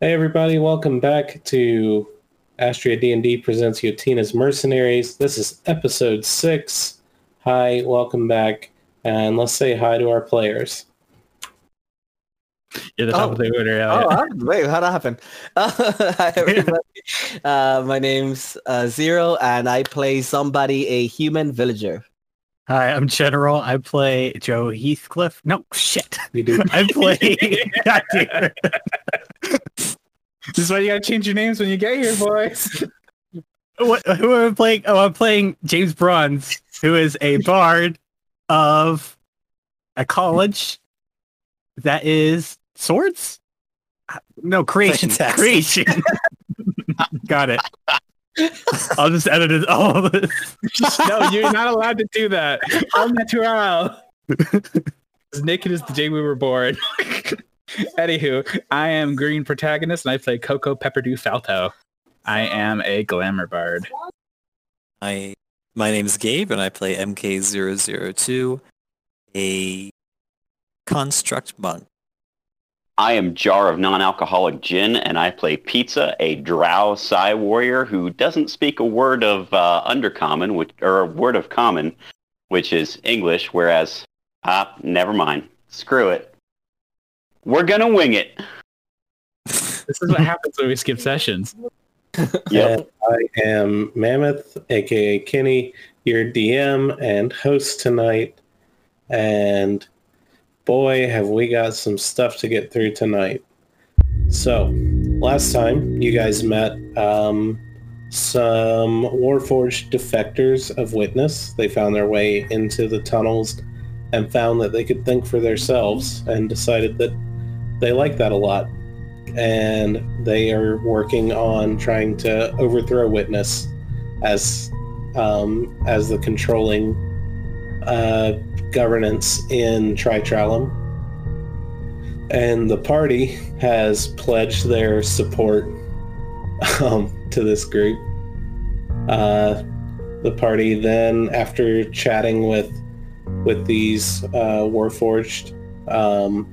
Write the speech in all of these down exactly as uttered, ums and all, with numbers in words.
Hey everybody, welcome back to Astraea D and D Presents Yotina's Mercenaries. This is episode six. Hi, welcome back, and let's say hi to our players. Yeah, that's oh. the order. Yeah, oh, yeah. I, wait, how'd that happen? Uh, hi everybody. uh, my name's uh, Zero, and I play somebody, a human villager. Hi, I'm General. I play Joe Heathcliff. No, shit. You do. I play... God damn it. This is why you gotta change your names when you get here, boys. What, who am I playing? Oh, I'm playing James Bruns, who is a bard of a college that is swords? No, creation. Creation. Got it. I'll just edit it all. No, you're not allowed to do that. I'm natural. As naked as the day we were born. Anywho, I am Green Protagonist, and I play Coco Pepperdew Falto. I am a glamour bard. I, my name's Gabe, and I play M K zero zero two, a construct monk. I am Jar of Non-Alcoholic Gin, and I play Pizza, a drow psi warrior who doesn't speak a word of uh, undercommon, which, or a word of common, which is English, whereas, ah, never mind. Screw it. We're gonna wing it. This is what happens when we skip sessions. Yep. I am Mammoth, aka Kenny, your D M and host tonight, and... boy, have we got some stuff to get through tonight. So, last time you guys met um, some Warforged defectors of Witness. They found their way into the tunnels and found that they could think for themselves and decided that they like that a lot. And they are working on trying to overthrow Witness as, um, as the controlling uh, governance in Tritralum, and the party has pledged their support um, to this group. Uh, the party then, after chatting with with these uh, Warforged, um,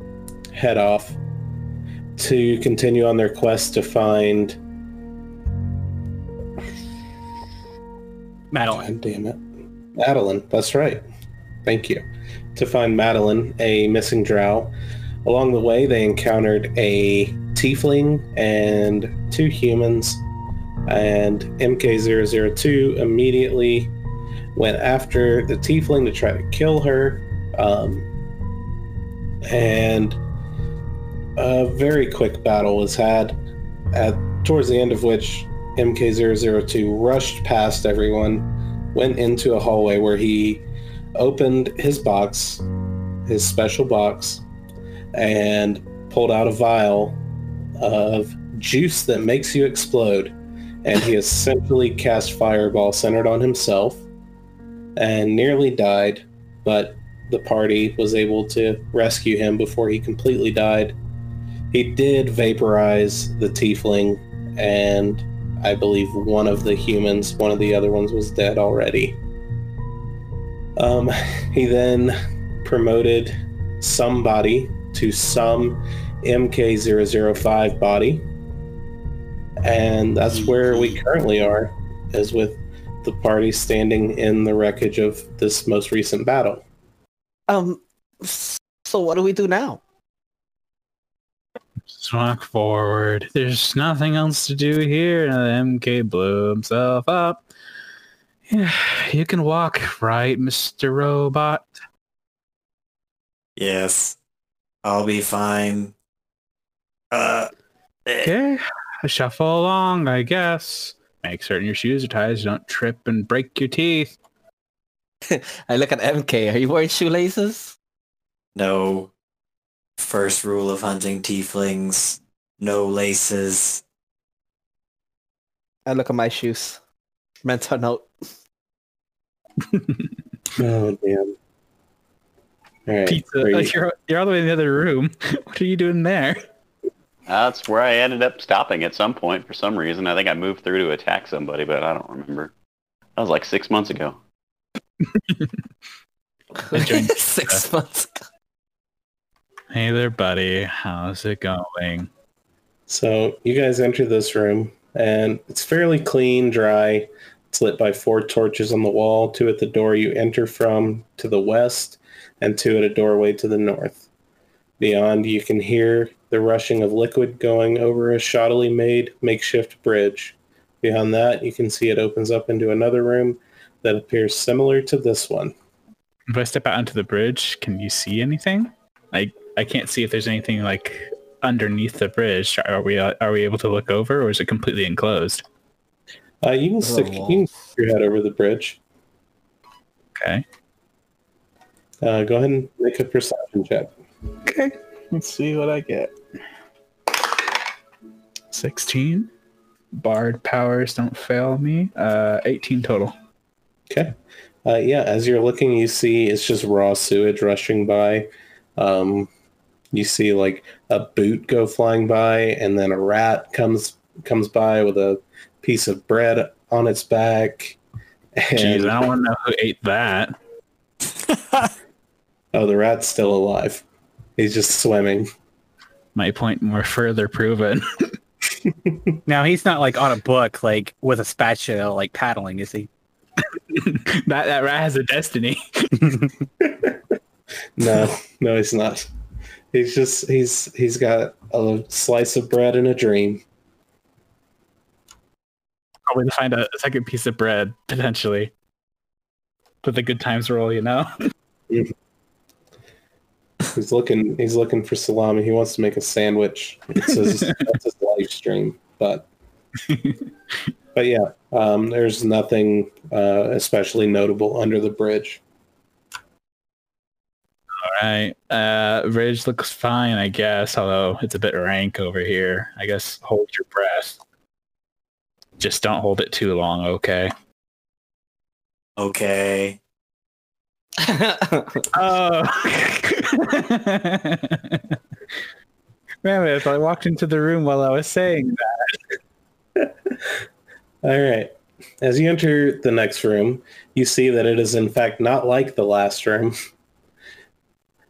head off to continue on their quest to find Madeline. God damn it, Madeline. That's right. Thank you. To find Madeline, a missing drow. Along the way, they encountered a tiefling and two humans, and M K zero zero two immediately went after the tiefling to try to kill her, um, and a very quick battle was had, at towards the end of which M K zero zero two rushed past everyone, went into a hallway where he opened his box, his special box, and pulled out a vial of juice that makes you explode. And he essentially cast Fireball centered on himself and nearly died, but the party was able to rescue him before he completely died. He did vaporize the tiefling, and I believe one of the humans, one of the other ones was dead already. Um, he then promoted somebody to some M K zero zero five body, and that's where we currently are, is with the party standing in the wreckage of this most recent battle. Um, so what do we do now? Just walk forward. There's nothing else to do here. M K blew himself up. Yeah, you can walk, right, Mister Robot? Yes. I'll be fine. Uh, okay. I shuffle along, I guess. Make certain your shoes are tied, so don't trip and break your teeth. I look at M K. Are you wearing shoelaces? No. First rule of hunting tieflings. No laces. I look at my shoes. Mental note. Oh, damn. All right, Pizza, you? Like you're, you're all the way in the other room. What are you doing there? That's where I ended up stopping at some point for some reason. I think I moved through to attack somebody, but I don't remember. That was like six months ago. six months ago. Hey there, buddy. How's it going? So you guys enter this room, and it's fairly clean, dry. It's lit by four torches on the wall, two at the door you enter from to the west, and two at a doorway to the north. Beyond, you can hear the rushing of liquid going over a shoddily made makeshift bridge. Beyond that, you can see it opens up into another room that appears similar to this one. If I step out onto the bridge, can you see anything? I I can't see if there's anything like underneath the bridge. Are we are we able to look over, or is it completely enclosed? Uh, you can stick you can stick your head over the bridge. Okay. Uh, go ahead and make a perception check. Okay. Let's see what I get. sixteen. Bard powers don't fail me. Uh, eighteen total. Okay. Uh, yeah, as you're looking, you see it's just raw sewage rushing by. Um, you see like a boot go flying by, and then a rat comes comes by with a piece of bread on its back. And Jeez, I don't want to know who ate that. Oh, the rat's still alive. He's just swimming. My point more further proven. Now, he's not like on a book, like with a spatula, like paddling, is he? that that rat has a destiny. no, no, he's not. He's just he's he's got a slice of bread and a dream. Probably to find a second piece of bread potentially. But the good times roll, you know. Mm-hmm. He's looking. He's looking for salami. He wants to make a sandwich. It's his, that's his live stream. But, but yeah, um, there's nothing uh, especially notable under the bridge. All right, uh, bridge looks fine, I guess. Although it's a bit rank over here. I guess hold your breath. Just don't hold it too long, okay? Okay. Oh. Mammoth, I walked into the room while I was saying that. All right. As you enter the next room, you see that it is in fact not like the last room.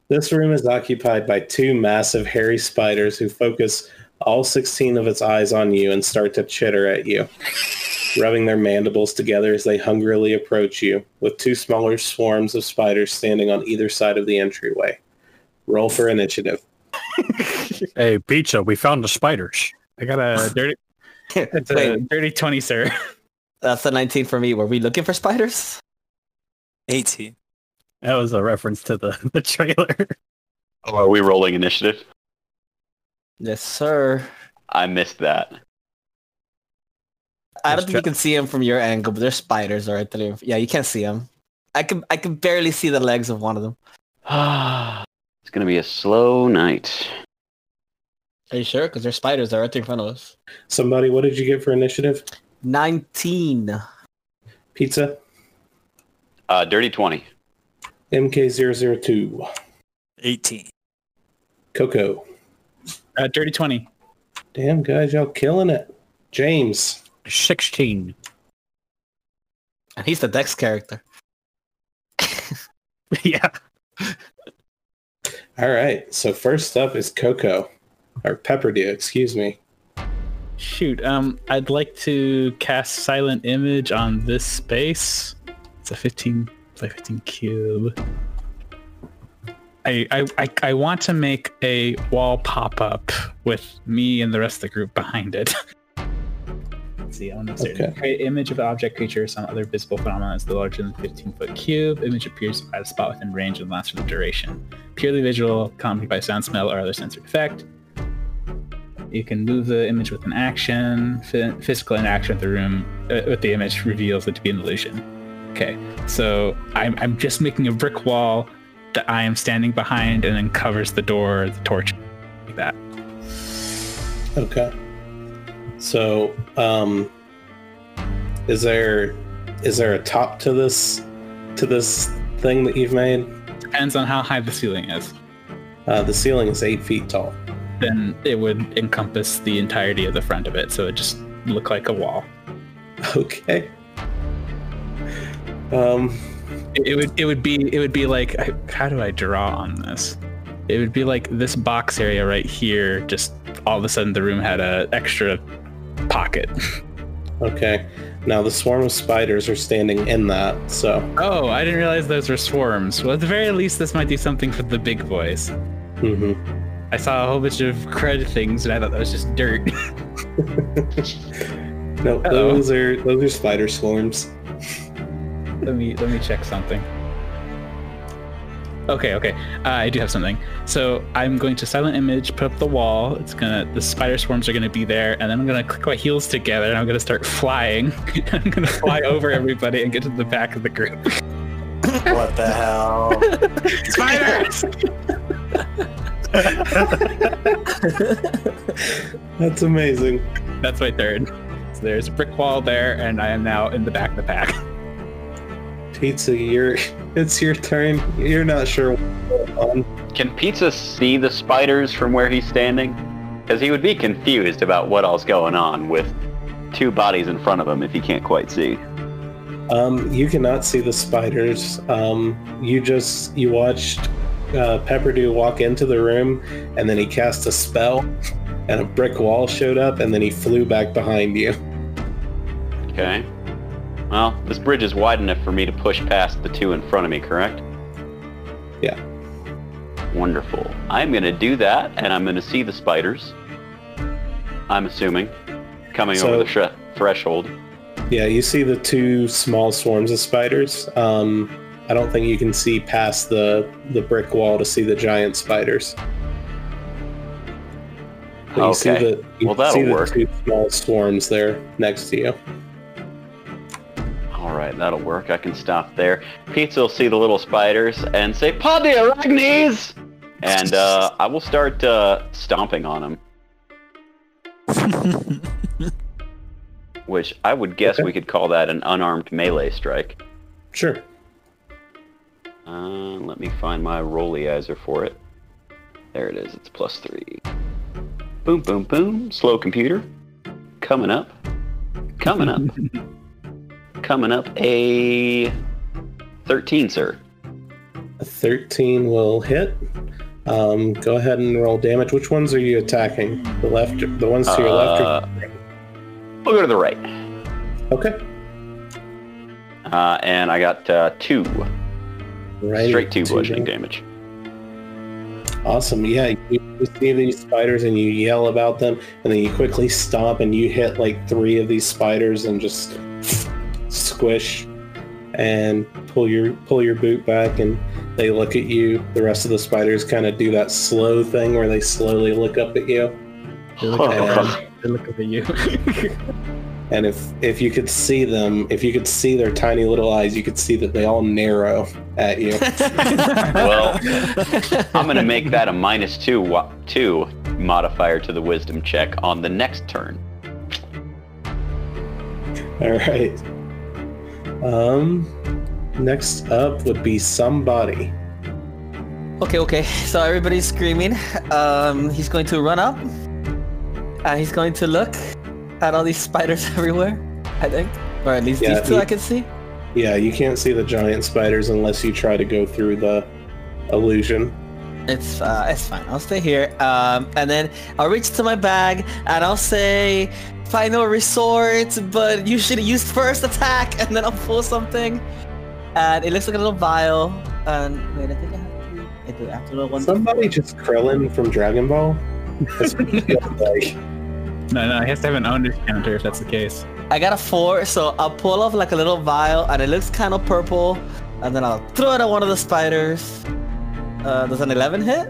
This room is occupied by two massive hairy spiders who focus all sixteen of its eyes on you and start to chitter at you, rubbing their mandibles together as they hungrily approach you, with two smaller swarms of spiders standing on either side of the entryway. Roll for initiative. Hey, Pizza, we found the spiders. I got a dirty it's a dirty twenty, sir. That's a nineteen for me. Were we looking for spiders? eighteen. That was a reference to the, the trailer. Oh, are we rolling initiative? Yes, sir. I missed that. I don't think you can see them from your angle, but there's spiders right there. Yeah, you can't see them. I can I can barely see the legs of one of them. It's gonna be a slow night. Are you sure? Because there's spiders that are right there in front of us. Somebody, what did you get for initiative? Nineteen. Pizza. Uh, dirty twenty. M K zero zero two. Eighteen. Coco. Uh, dirty twenty. Damn guys, y'all killing it. James. sixteen. And he's the Dex character. Yeah. All right. So first up is Coco, or Pepperdew, excuse me. Shoot. Um, I'd like to cast Silent Image on this space. It's a fifteen by fifteen cube. I, I, I, I want to make a wall pop up with me and the rest of the group behind it. See, I don't know if okay. Create image of object, creature, or some other visible phenomenon is the larger than fifteen-foot cube. Image appears at a spot within range and lasts for the duration. Purely visual, accompanied by sound, smell, or other sensory effect. You can move the image with an action. F- physical interaction with the room uh, with the image reveals it to be an illusion. Okay, so I'm I'm just making a brick wall that I am standing behind, and then covers the door, or the torch, like that. Okay. So, um, is there is there a top to this to this thing that you've made? Depends on how high the ceiling is. Uh, the ceiling is eight feet tall. Then it would encompass the entirety of the front of it, so it just look like a wall. Okay. Um, it, it would it would be it would be like how do I draw on this? It would be like this box area right here, just all of a sudden the room had a extra pocket. Okay. Now the swarm of spiders are standing in that, so... Oh, I didn't realize those were swarms. Well, at the very least, this might do something for the big boys. Mm-hmm. I saw a whole bunch of crud things, and I thought that was just dirt. No, Uh-oh. those are those are spider swarms. Let me let me check something. Okay, okay. Uh, I do have something. So I'm going to silent image, put up the wall. It's gonna the spider swarms are gonna be there, and then I'm gonna click my heels together, and I'm gonna start flying. I'm gonna fly over everybody and get to the back of the group. What the hell? Spiders! That's amazing. That's my third. So there's a brick wall there, and I am now in the back of the pack. Pizza, you're, it's your turn. You're not sure what's going on. Can Pizza see the spiders from where he's standing? Because he would be confused about what all's going on with two bodies in front of him if he can't quite see. Um, you cannot see the spiders. Um, you just, you watched uh, Pepperdew walk into the room, and then he cast a spell, and a brick wall showed up, and then he flew back behind you. Okay. Well, this bridge is wide enough for me to push past the two in front of me, correct? Yeah. Wonderful. I'm going to do that, and I'm going to see the spiders. I'm assuming. Coming so, over the tre- threshold. Yeah, you see the two small swarms of spiders. Um, I don't think you can see past the, the brick wall to see the giant spiders. But okay. You see the, you well, that'll see the work. Two small swarms there next to you. Alright, that'll work. I can stop there. Pizza will see the little spiders and say, Paddy Aragnes! And uh, I will start uh, stomping on them. Which I would guess okay. we could call that an unarmed melee strike. Sure. Uh, let me find my rolleizer for it. There it is. It's plus three. Boom, boom, boom. Slow computer. Coming up. Coming up. Coming up a thirteen, sir. A thirteen will hit. Um, go ahead and roll damage. Which ones are you attacking? The left, the ones to your uh, left? Or... We'll go to the right. Okay. Uh, and I got uh, two. Right. Straight two, two bludgeoning damage. Awesome. Yeah, you see these spiders and you yell about them, and then you quickly stomp and you hit like three of these spiders and just... squish and pull your pull your boot back, and they look at you. The rest of the spiders kind of do that slow thing where they slowly look up at you. They look, oh. at, they look up at you. And if if you could see them, if you could see their tiny little eyes, you could see that they all narrow at you. Well, I'm gonna make that a minus two two modifier to the wisdom check on the next turn. All right. Um, next up would be somebody. Okay, okay. So everybody's screaming. Um, he's going to run up, and he's going to look at all these spiders everywhere, I think. Or at least yeah, these two you, I can see. Yeah, you can't see the giant spiders unless you try to go through the illusion. It's uh, it's fine. I'll stay here. Um, and then I'll reach to my bag, and I'll say... Final resort, but you should have used first attack, and then I'll pull something. And it looks like a little vial. And wait, I think I have to. I do have to roll one. Somebody just Krillin from Dragon Ball. That's what it feels like. No, no, he has to have an owner's counter if that's the case. I got a four, so I'll pull off like a little vial, and it looks kind of purple. And then I'll throw it at one of the spiders. Uh, does an eleven hit?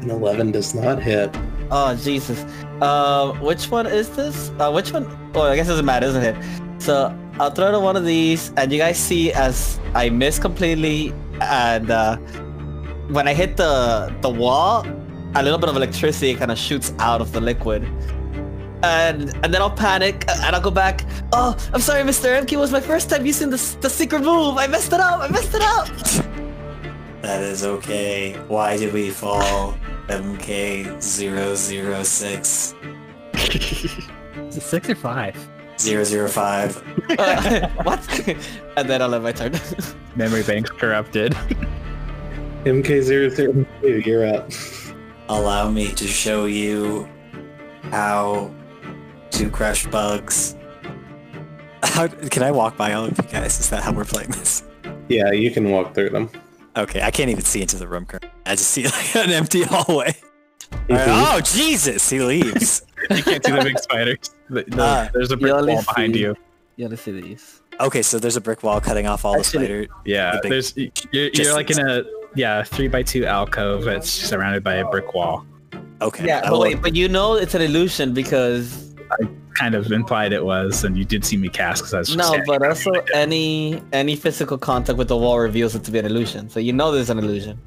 An eleven does not hit. Oh, Jesus. Uh, which one is this? Uh, which one? Oh, I guess it doesn't matter, doesn't it? So, I'll throw to one of these, and you guys see as I miss completely, and uh, when I hit the, the wall, a little bit of electricity kind of shoots out of the liquid. And and then I'll panic, and I'll go back. Oh, I'm sorry, Mister M K. It was my first time using the, the secret move. I messed it up. I messed it up. That is okay. Why did we fall? M K zero zero six. Is it six or five? zero zero five. Uh, what? And then I'll have my turn. Memory bank's corrupted. M K zero zero two, you're up. Allow me to show you how to crush bugs. How can I walk by all of you guys? Is that how we're playing this? Yeah, you can walk through them. Okay, I can't even see into the room currently. I just see like an empty hallway. Mm-hmm. Right, oh, Jesus! He leaves. You can't see the big spiders. The, the, uh, there's a brick wall see, behind you. You only see these. Okay, so there's a brick wall cutting off all Actually, the spiders. Yeah, the there's. You're, you're like in a yeah three by two alcove that's surrounded by a brick wall. Okay. Yeah, but wait, but you know it's an illusion because I kind of implied it was, and you did see me cast because I was. No, but also any any physical contact with the wall reveals it to be an illusion, so you know there's an illusion.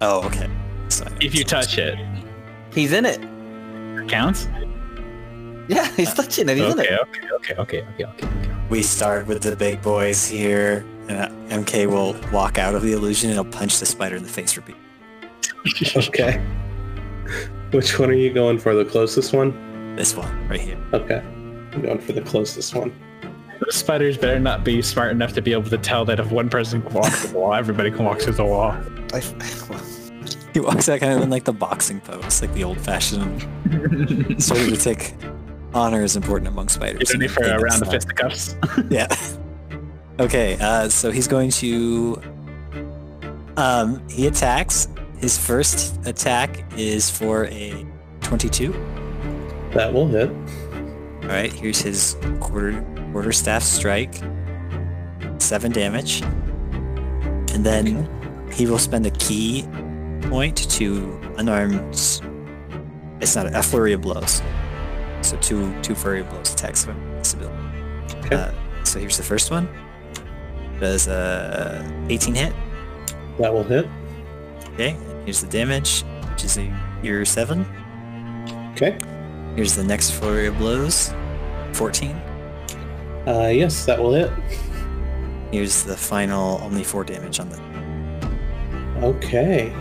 Oh, okay. So if you touch it, he's in it. Counts? Yeah, he's touching it. He's okay, in it. Okay, okay, okay, okay, okay, okay. We start with the big boys here, and M K will walk out of the illusion and he'll punch the spider in the face. Repeat. Okay. Which one are you going for? The closest one? This one, right here. Okay. I'm going for the closest one. The spiders better not be smart enough to be able to tell that if one person can walk through the wall, everybody can walk through the wall. I, I, He walks out kind of in like the boxing pose, like the old-fashioned sort of to take honor is important among spiders. You're ready for a round of fisticuffs. Yeah. Okay, uh, so he's going to... Um, he attacks. His first attack is for a twenty-two. That will hit. All right, here's his quarter quarterstaff strike. Seven damage. And then okay. he will spend a key... point to unarmed. It's not a, a flurry of blows. So two two flurry of blows attacks him. Okay. Uh, so here's the first one. Does a uh, eighteen hit? That will hit. Okay. Here's the damage, which is a year seven. Okay. Here's the next flurry of blows. Fourteen. Uh, yes, that will hit. Here's the final, only four damage on the. Okay.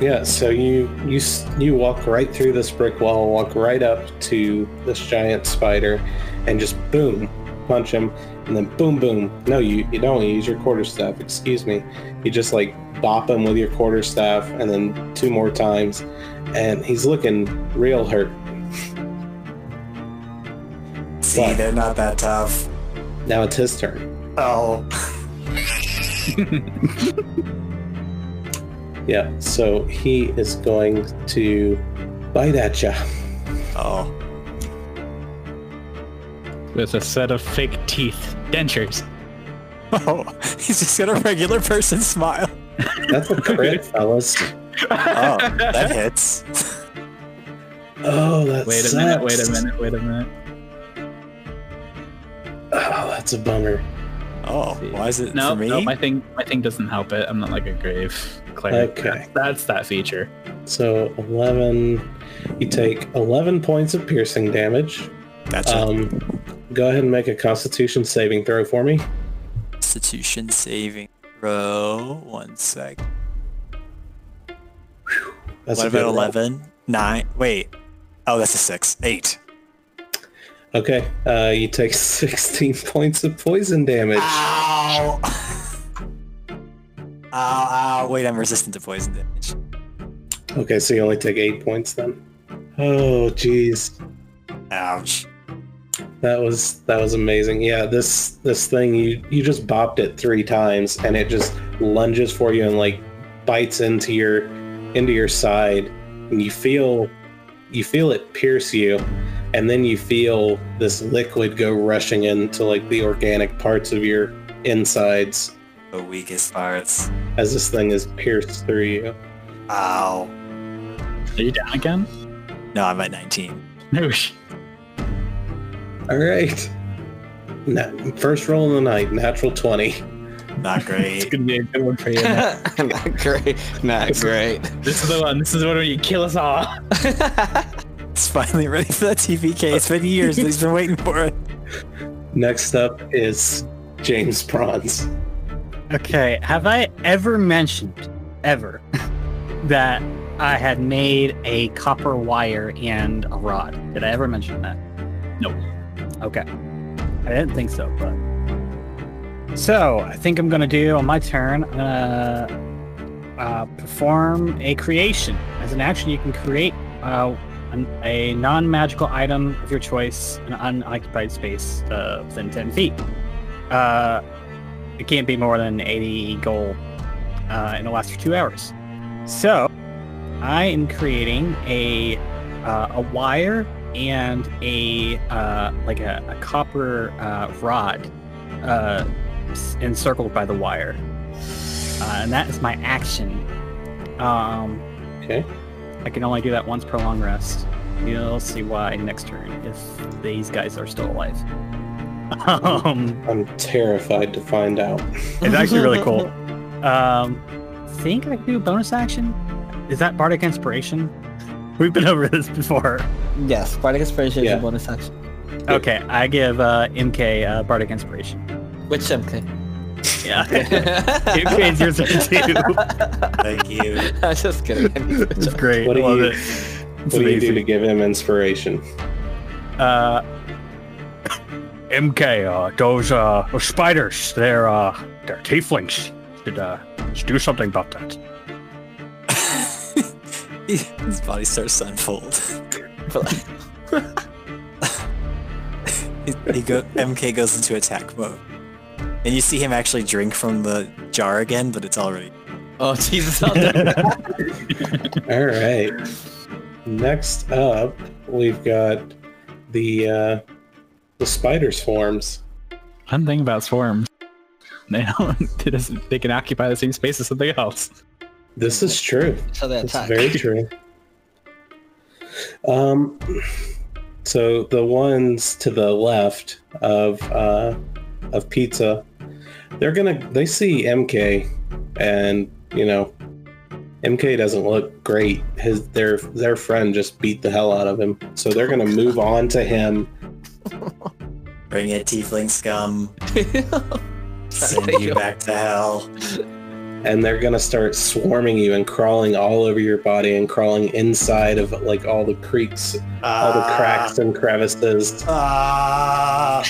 Yeah, so you you you walk right through this brick wall, walk right up to this giant spider, and just boom, punch him, and then boom, boom. No, you, you don't use your quarterstaff. Excuse me. You just like bop him with your quarterstaff, and then two more times, and he's looking real hurt. See, but they're not that tough. Now it's his turn. Oh. Yeah, so he is going to bite at ya. Oh. With a set of fake teeth. Dentures. Oh, he's just got a regular person smile. That's a crit, fellas. Oh, that hits. Oh, that Wait a sucks. minute, wait a minute, wait a minute. Oh, that's a bummer. Oh, why is it no, for me? No, my thing, my thing doesn't help it. I'm not like a grave cleric. Okay. That's, that's that feature. So eleven, you take eleven points of piercing damage. Gotcha. Um, go ahead and make a Constitution saving throw for me. Constitution saving throw. One sec. Whew, that's what about eleven? Nine. Wait. Oh, that's a six. Eight. Okay, uh, you take sixteen points of poison damage. Ow! Ow, ow, wait, I'm resistant to poison damage. Okay, so you only take eight points then. Oh, jeez. Ouch. That was that was amazing. Yeah, this this thing, you, you just bopped it three times, and it just lunges for you and, like, bites into your, into your side, and you feel, you feel it pierce you. And then you feel this liquid go rushing into like the organic parts of your insides. The weakest parts. As this thing is pierced through you. Ow. Are you down again? No, I'm at nineteen. Noosh. Alright. Na- first roll of the night, natural twenty. Not great. It's gonna be a good one for you. Not great. Not great. This is the one. This is the one where you kill us all. It's finally ready for that T V K. It's been years that he's been waiting for it. Next up is James Bruns. Okay, have I ever mentioned, ever, that I had made a copper wire and a rod? Did I ever mention that? Nope. Okay. I didn't think so, but... So, I think I'm going to do, on my turn, I'm going to uh, perform a creation. As an action, you can create... Uh, an, a non-magical item of your choice in an unoccupied space uh, within ten feet. Uh, it can't be more than eighty gold uh, and it'll last for two hours. So I am creating a uh, a wire and a uh, like a, a copper uh, rod uh, encircled by the wire, uh, and that is my action. Um, okay. I can only do that once per long rest. You'll see why next turn if these guys are still alive. Um, I'm terrified to find out. It's actually really cool. Um, think I can do a bonus action? Is that Bardic Inspiration? We've been over this before. Yes, Bardic Inspiration yeah. is a bonus action. Okay, I give uh, M K uh, Bardic Inspiration. Which M K? Yeah. M K is yours too. Thank you. I'm just kidding. It's great. What do, Love you, it. What do you do to give him inspiration? Uh, M K, uh, those uh, those spiders, they're, uh, they're tieflings. Should, uh, should do something about that. His body starts to unfold. he, he go, M K goes into attack mode. And you see him actually drink from the jar again, but it's already... Oh, Jesus. All right. Next up, we've got the uh, the spider swarms. One thing about swarms, they, don't, they, just, they can occupy the same space as something else. This is true. So that's very true. Um, so the ones to the left of uh, of Pizza, they're gonna they see M K, and you know M K doesn't look great. His their their friend just beat the hell out of him, so they're gonna move on to him. Bring it, tiefling scum. Send you back to hell. And they're gonna start swarming you and crawling all over your body and crawling inside of like all the creaks, uh, all the cracks and crevices. Uh,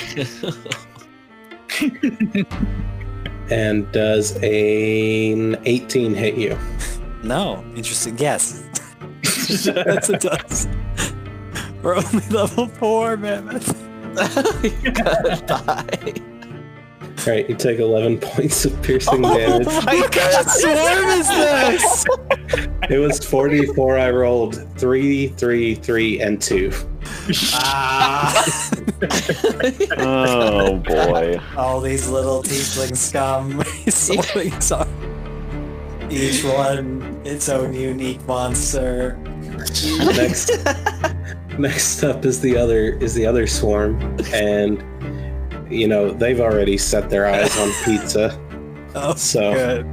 and does an eighteen hit you? No, interesting guess. That's a dust. We're only level four, Mammoth. You gotta die. All right, you take eleven points of piercing oh damage. Oh my god, what swarm is this? It was forty-four. I rolled three, three, three, and two. Ah. Oh boy! All these little tiefling scum. Each one its own unique monster. Next, next up is the other is the other swarm, and. You know, they've already set their eyes on Pizza. Oh, so good.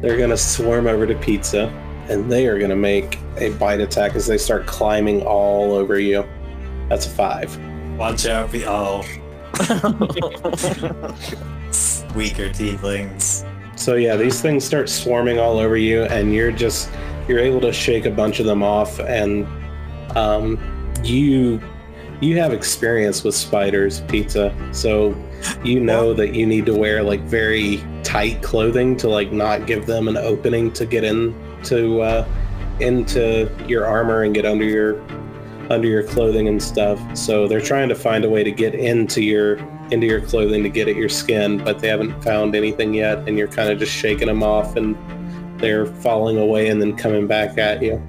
They're going to swarm over to Pizza, and they are going to make a bite attack as they start climbing all over you. That's a five. Watch out, be all. Weaker tieflings. So yeah, these things start swarming all over you, and you're just, you're able to shake a bunch of them off, and um, you... You have experience with spiders, Pizza, so you know that you need to wear like very tight clothing to like not give them an opening to get in to uh, into your armor and get under your under your clothing and stuff. So they're trying to find a way to get into your into your clothing to get at your skin, but they haven't found anything yet, and you're kind of just shaking them off, and they're falling away and then coming back at you.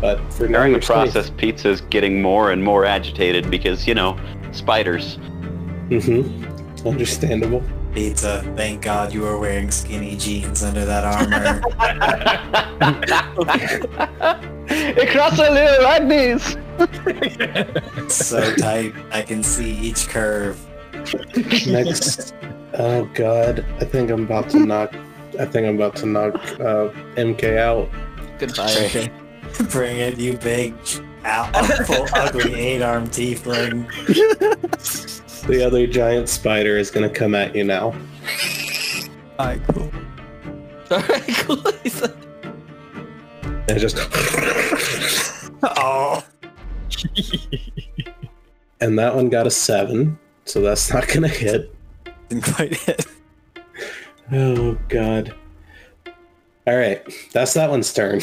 But for during the process, safe. Pizza's getting more and more agitated because, you know, spiders. Mm-hmm. Understandable. Pizza, thank God you were wearing skinny jeans under that armor. It crossed my little like this. So tight, I can see each curve. Next, oh God, I think I'm about to knock. I think I'm about to knock uh, M K out. Goodbye. Okay. Bring it, you big, awful, ugly, eight-arm tiefling. The other giant spider is going to come at you now. Alright, cool. Alright, cool. And just... Oh. And that one got a seven, so that's not going to hit. Didn't quite hit. Oh, God. Alright, that's that one's turn.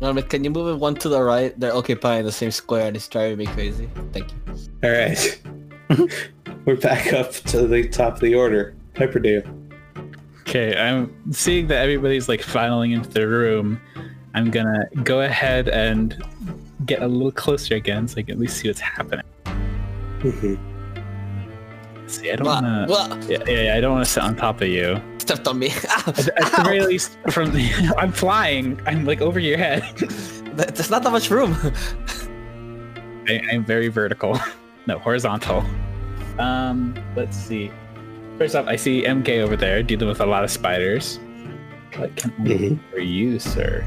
Norman, can you move it one to the right? They're occupying the same square and it's driving me crazy. Thank you. Alright. We're back up to the top of the order. Pepperdew. Okay, I'm seeing that everybody's like filing into the room. I'm gonna go ahead and get a little closer again so I can at least see what's happening. Mm-hmm. See, I don't wanna... Yeah, yeah, yeah, I don't wanna sit on top of you. Stepped on me. Ow, at, at the very least, from the... I'm flying. I'm like over your head. There's not that much room. I, I'm very vertical. No, horizontal. Um, let's see. First off, I see M K over there dealing with a lot of spiders. What can I do for you, sir?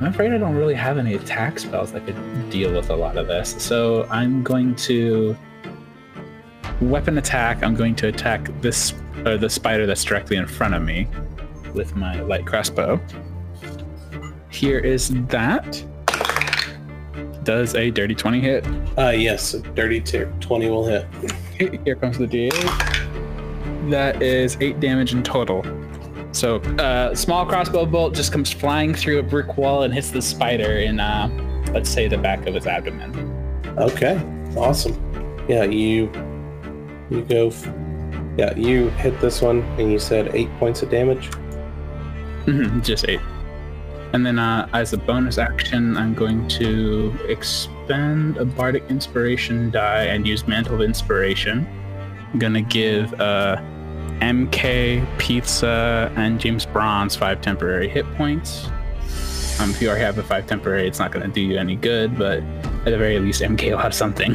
I'm afraid I don't really have any attack spells that could deal with a lot of this. So I'm going to weapon attack. I'm going to attack this or the spider that's directly in front of me with my light crossbow. Here is that. Does a dirty twenty hit? Uh, yes, a dirty twenty will hit. Here comes the D eight. That is eight damage in total. So, uh, small crossbow bolt just comes flying through a brick wall and hits the spider in, uh, let's say, the back of his abdomen. Okay, awesome. Yeah, you, you go. F- yeah, you hit this one, and you said eight points of damage. Mm-hmm, just eight. And then, uh, as a bonus action, I'm going to expend a bardic inspiration die and use mantle of inspiration. I'm gonna give uh. M K, Pizza, and James Bruns five temporary hit points. Um, if you already have a five temporary, it's not going to do you any good, but at the very least, M K will have something.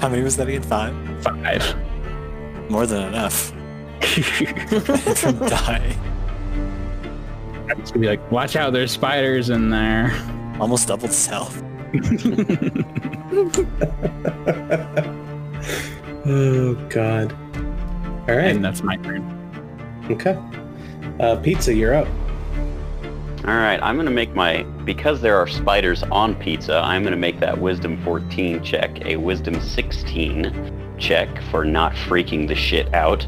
How many was that again? Five? Five. More than enough. From dying. I'm just going to be like, watch out, there's spiders in there. Almost doubled self. Oh, God. All right. And that's my turn. Okay. Uh, Pizza, you're up. All right. I'm going to make my... Because there are spiders on Pizza, I'm going to make that Wisdom fourteen check, a Wisdom sixteen check for not freaking the shit out.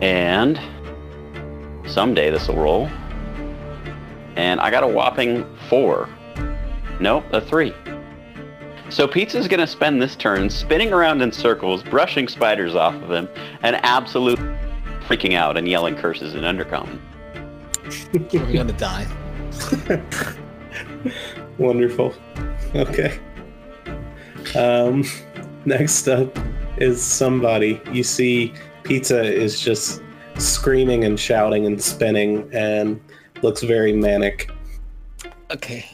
And someday this will roll. And I got a whopping four. Nope, a three. So Pizza's going to spend this turn spinning around in circles, brushing spiders off of him, and absolutely freaking out and yelling curses in Undercommon. We're going to die. Wonderful. Okay. Um, next up is somebody. You see Pizza is just screaming and shouting and spinning and looks very manic. Okay.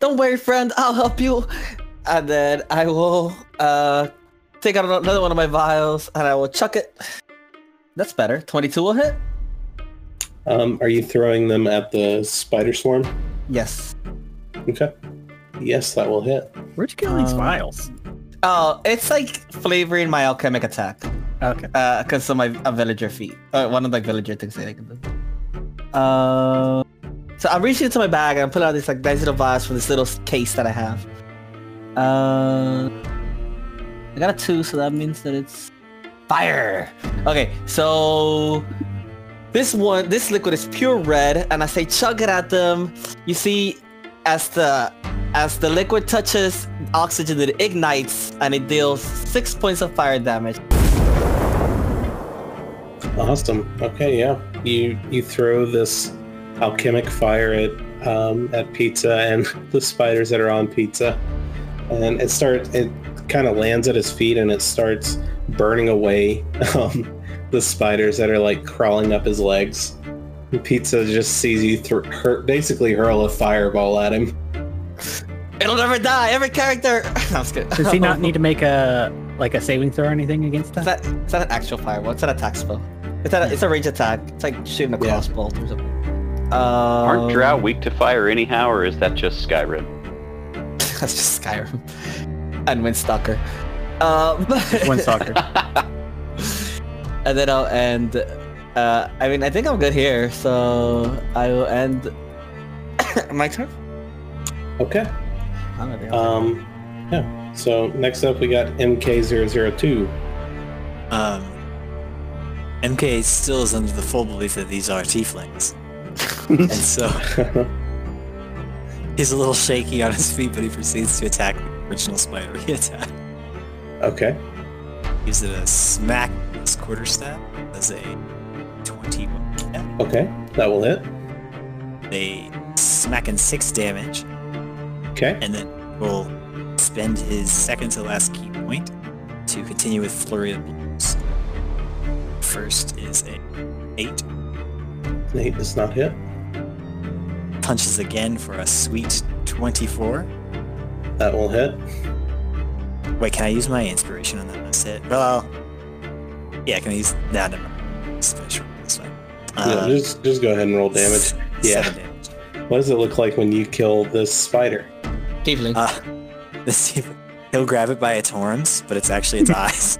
Don't worry, friend. I'll help you. And then I will uh, take out another one of my vials, and I will chuck it. That's better. twenty-two will hit. Um, are you throwing them at the spider swarm? Yes. Okay. Yes, that will hit. Where'd you get all um, these vials? Oh, it's like flavoring my alchemic attack. Okay. Uh, because of my a villager feat. Uh, one of the villager things that I can do. Uh, so I'm reaching into my bag, and I'm pulling out these like nice little vials from this little case that I have. Uh, I got a two, so that means that it's fire. Okay, so this one, this liquid is pure red, and as I chug it at them, you see, as the as the liquid touches oxygen, it ignites, and it deals six points of fire damage. Awesome. Okay, yeah, you you throw this alchemic fire at um at Pizza and the spiders that are on Pizza. And it starts, it kind of lands at his feet and it starts burning away um, the spiders that are like crawling up his legs. And Pizza just sees you th- hurt, basically hurl a fireball at him. It'll never die, every character! No, does he not need to make a like a saving throw or anything against that? Is that, is that an actual fireball? It's an attack spell. It's, that a, yeah. It's a range attack. It's like shooting a crossbow yeah. or something. Um, Aren't drow weak to fire anyhow, or is that just Skyrim? That's just Skyrim and Windstalker. Um, Windstalker. And then I'll end. Uh, I mean, I think I'm good here, so I will end. My turn. Okay. Um, yeah. So next up, we got M K zero zero two. Um, M K still is under the full belief that these are tieflings, and so He's a little shaky on his feet, but he proceeds to attack the original spider he attacked. Okay. Gives it a smack with his quarterstaff as a twenty-one. Yeah. Okay, that will hit. They smack in six damage. Okay. And then we'll spend his second to last key point to continue with flurry of blows. First is a eight. The eight does not hit. Punches again for a sweet twenty-four. That will hit. Wait, can I use my inspiration on that last hit? Well, yeah, can I use? Nah, never mind. Special this one. Uh, no, just just go ahead and roll damage. Yeah. Seven damage. What does it look like when you kill this spider? Tiefling. Uh, this tiefling. He'll grab it by its horns, but it's actually its eyes,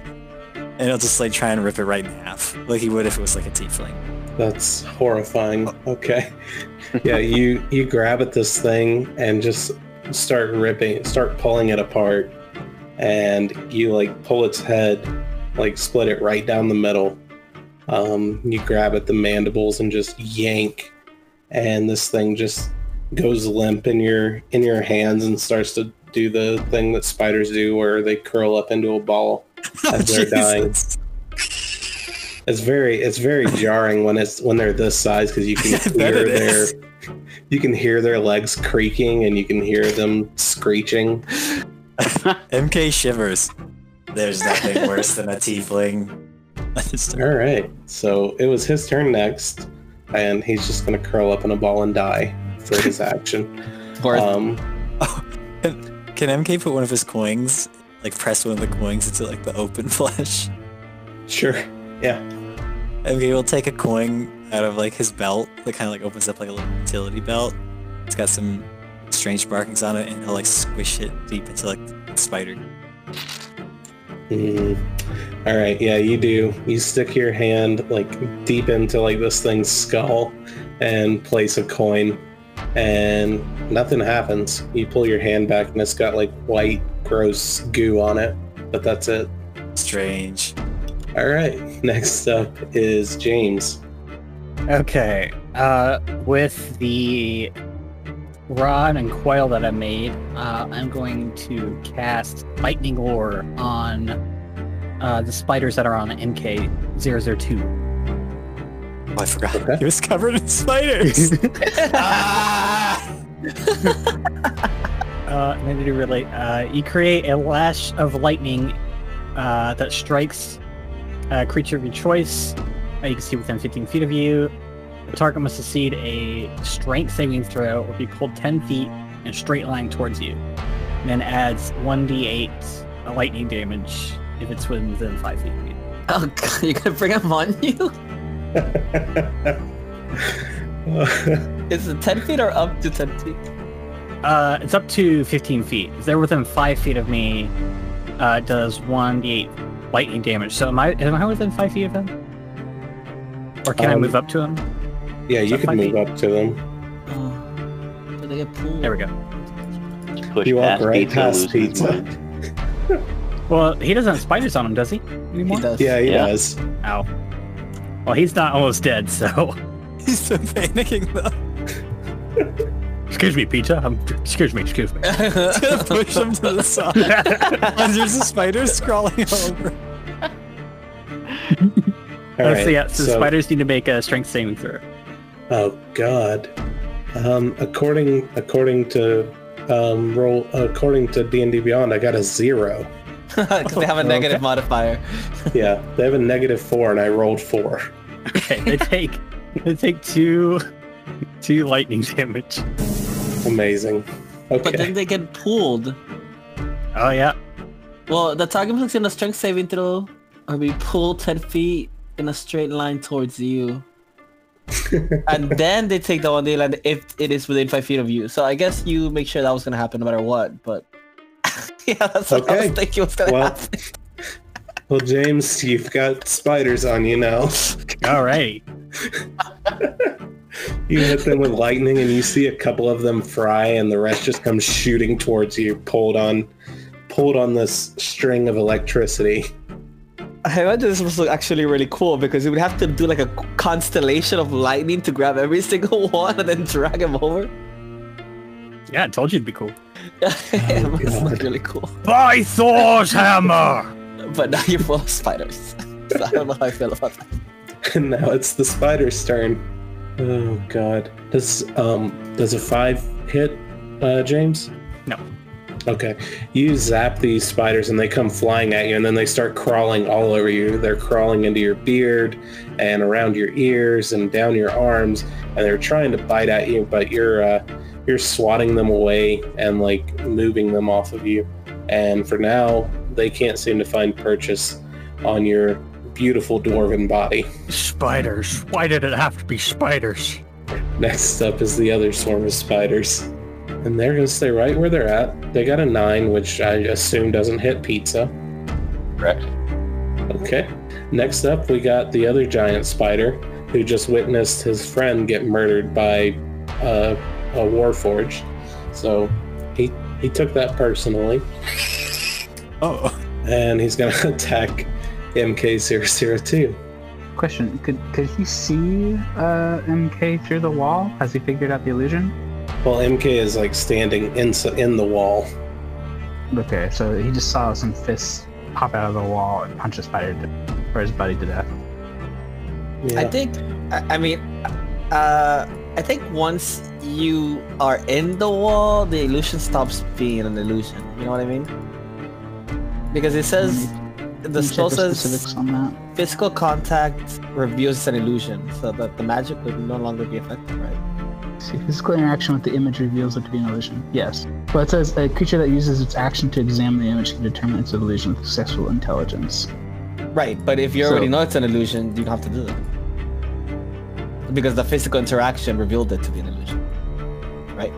and he'll just like try and rip it right in half, like he would if it was like a tiefling. That's horrifying. Okay. Yeah, you you grab at this thing and just start ripping, start pulling it apart, and you like pull its head, like split it right down the middle. Um, you grab at the mandibles and just yank, and this thing just goes limp in your in your hands and starts to do the thing that spiders do where they curl up into a ball as they're dying. It's very it's very jarring when it's when they're this size because you can hear their is. you can hear their legs creaking and you can hear them screeching. M K shivers. There's nothing worse than a tiefling. All right, so it was his turn next, and he's just gonna curl up in a ball and die for his action. Um, oh. Can M K put one of his coins, like press one of the coins into like the open flesh? Sure. Yeah. M K will take a coin out of like his belt that kind of like opens up like a little utility belt. It's got some strange markings on it, and he'll like squish it deep into like the spider. Mm. All right. Yeah, you do. You stick your hand like deep into like this thing's skull and place a coin. And nothing happens. You pull your hand back and it's got like white gross goo on it, but that's it. Strange. All right, next up is James. Okay, uh with the rod and coil that I made, uh I'm going to cast lightning lore on uh the spiders that are on M K zero zero two. Oh, I forgot. Okay. He was covered in spiders. ah! uh, and I need to relate. Uh, you create a lash of lightning uh, that strikes a creature of your choice. Uh, you can see within fifteen feet of you. The target must succeed a strength saving throw or be pulled ten feet in a straight line towards you. And then adds one d eight lightning damage if it's within five feet of you. Oh, God. You're going to bring him on you? Is it ten feet or up to ten feet? Uh, it's up to fifteen feet. If they're within five feet of me, uh, it does one d eight lightning damage. So am I am I within five feet of them? Or can um, I move up to them? Yeah, Is you can move feet? up to them. Oh. Do they get pulled? There we go. Push you walk right past Pizza. Well, he doesn't have spiders on him, does he? Anymore? He does. Yeah, he yeah. does. Ow. Well, he's not almost dead, so... He's been panicking, though. Excuse me, Pizza. I'm, excuse me, excuse me. Push him to the side. And there's a spider crawling over. All right, so, yeah, so, so spiders need to make a strength saving throw. Oh, God. Um, according according to um, roll, according to D and D Beyond, I got a zero. Because they have a negative okay. modifier. Yeah, they have a negative four, and I rolled four. Okay, they take they take two two lightning damage. Amazing. Okay. But then they get pulled. Oh yeah. Well, the target must in a strength saving throw, or be pulled ten feet in a straight line towards you. And then they take the one day land if it is within five feet of you. So I guess you make sure that was gonna happen no matter what, but. Yeah, that's what okay. I was thinking was gonna well, happen. Well, James, you've got spiders on you now. All right. You hit them with lightning, and you see a couple of them fry, and the rest just come shooting towards you, pulled on, pulled on this string of electricity. I imagine this was actually really cool because you would have to do like a constellation of lightning to grab every single one and then drag them over. Yeah, I told you it'd be cool. Oh, it's not really cool. By Thor's hammer! But now you're full of spiders. So I don't know how I feel about that. And now it's the spider's turn. Oh god. Does um does a five hit, uh, James? No. Okay. You zap these spiders and they come flying at you, and then they start crawling all over you. They're crawling into your beard and around your ears and down your arms, and they're trying to bite at you, but you're uh, you're swatting them away and like moving them off of you. And for now, they can't seem to find purchase on your beautiful dwarven body. Spiders. Why did it have to be spiders? Next up is the other swarm of spiders. And they're going to stay right where they're at. They got a nine, which I assume doesn't hit Pizza. Correct. Okay. Next up, we got the other giant spider who just witnessed his friend get murdered by uh, a warforged. So he, he took that personally. Oh. And he's going to attack M K zero zero two. Question. Could, could he see uh, M K through the wall? Has he figured out the illusion? Well, M K is like standing in in the wall. Okay, so he just saw some fists pop out of the wall and punch a spider to, or his buddy to death. Yeah. I think, I, I mean, uh, I think once you are in the wall, the illusion stops being an illusion. You know what I mean? Because it says mm-hmm. the spell says physical contact reveals an illusion, so that the magic would no longer be effective, right? See, physical interaction with the image reveals it to be an illusion. Yes. Well, it says a creature that uses its action to examine the image can determine it's an illusion with successful intelligence. Right, but if you so, already know it's an illusion, you don't have to do that. Because the physical interaction revealed it to be an illusion. Right?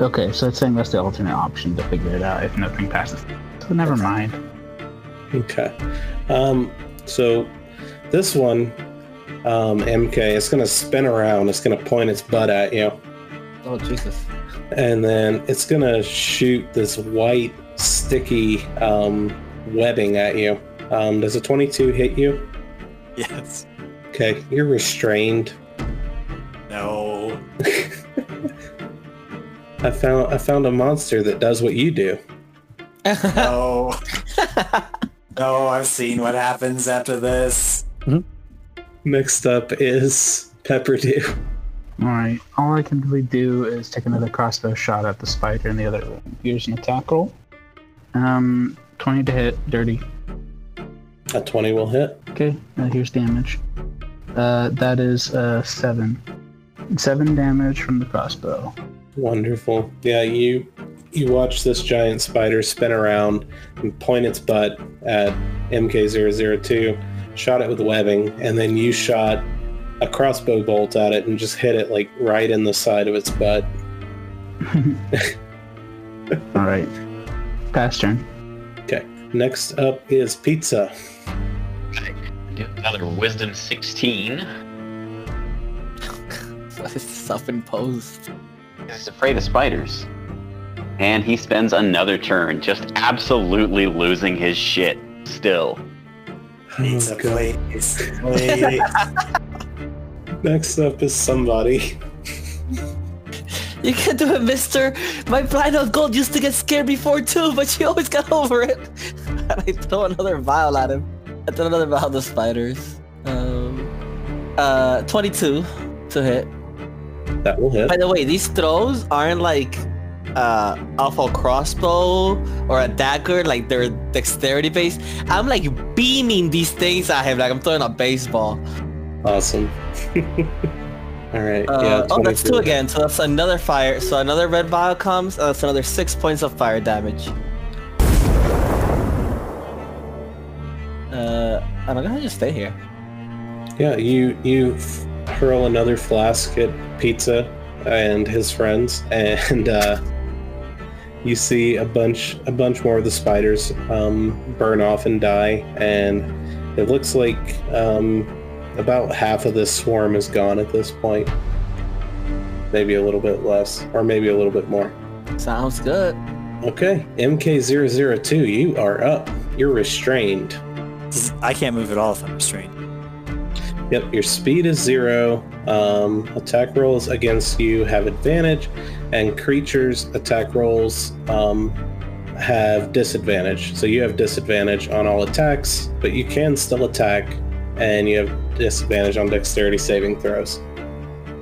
Okay, so it's saying that's the alternate option to figure it out if nothing passes. So never mind. Okay. Um, so this one... Um, M K, it's going to spin around. It's going to point its butt at you. Oh, Jesus. And then it's going to shoot this white, sticky um, webbing at you. Um, does a twenty-two hit you? Yes. Okay, you're restrained. No. I found I found a monster that does what you do. No. No, I've seen what happens after this. Mm-hmm. Next up is Pepperdew. Alright, all I can really do is take another crossbow shot at the spider in the other room. Here's an attack roll. Um, twenty to hit, dirty. A twenty will hit. Okay, uh, here's damage. Uh, that is uh, seven. Seven damage from the crossbow. Wonderful. Yeah, you you watch this giant spider spin around and point its butt at M K zero zero two. Shot it with webbing, and then you shot a crossbow bolt at it and just hit it like right in the side of its butt. All right, pass turn. Okay, next up is Pizza. Okay, do another wisdom sixteen. What is self-imposed? He's afraid of spiders, and he spends another turn just absolutely losing his shit still. Pizza, oh, please. Please. Next up is somebody. You can't do it, mister. My blind old gold used to get scared before too, but she always got over it. And I throw another vial at him. I throw another vial at the spiders. Um, uh, twenty-two to hit. That will hit. By the way, these throws aren't like uh, off a crossbow or a dagger, like they're dexterity based. I'm like beaming these things at him like I'm throwing a baseball. Awesome. Alright, uh, yeah. Oh, that's two again, so that's another fire. So another red vial comes, uh, that's another six points of fire damage. Uh, I'm gonna just stay here. Yeah, you, you hurl another flask at Pizza and his friends, and uh, you see a bunch a bunch more of the spiders um, burn off and die, and it looks like um, about half of this swarm is gone at this point. Maybe a little bit less, or maybe a little bit more. Sounds good. Okay, M K zero zero two, you are up. You're restrained. I can't move at all if I'm restrained. Yep, your speed is zero. Um, attack rolls against you have advantage, and creatures' attack rolls um, have disadvantage. So you have disadvantage on all attacks, but you can still attack, and you have disadvantage on dexterity saving throws.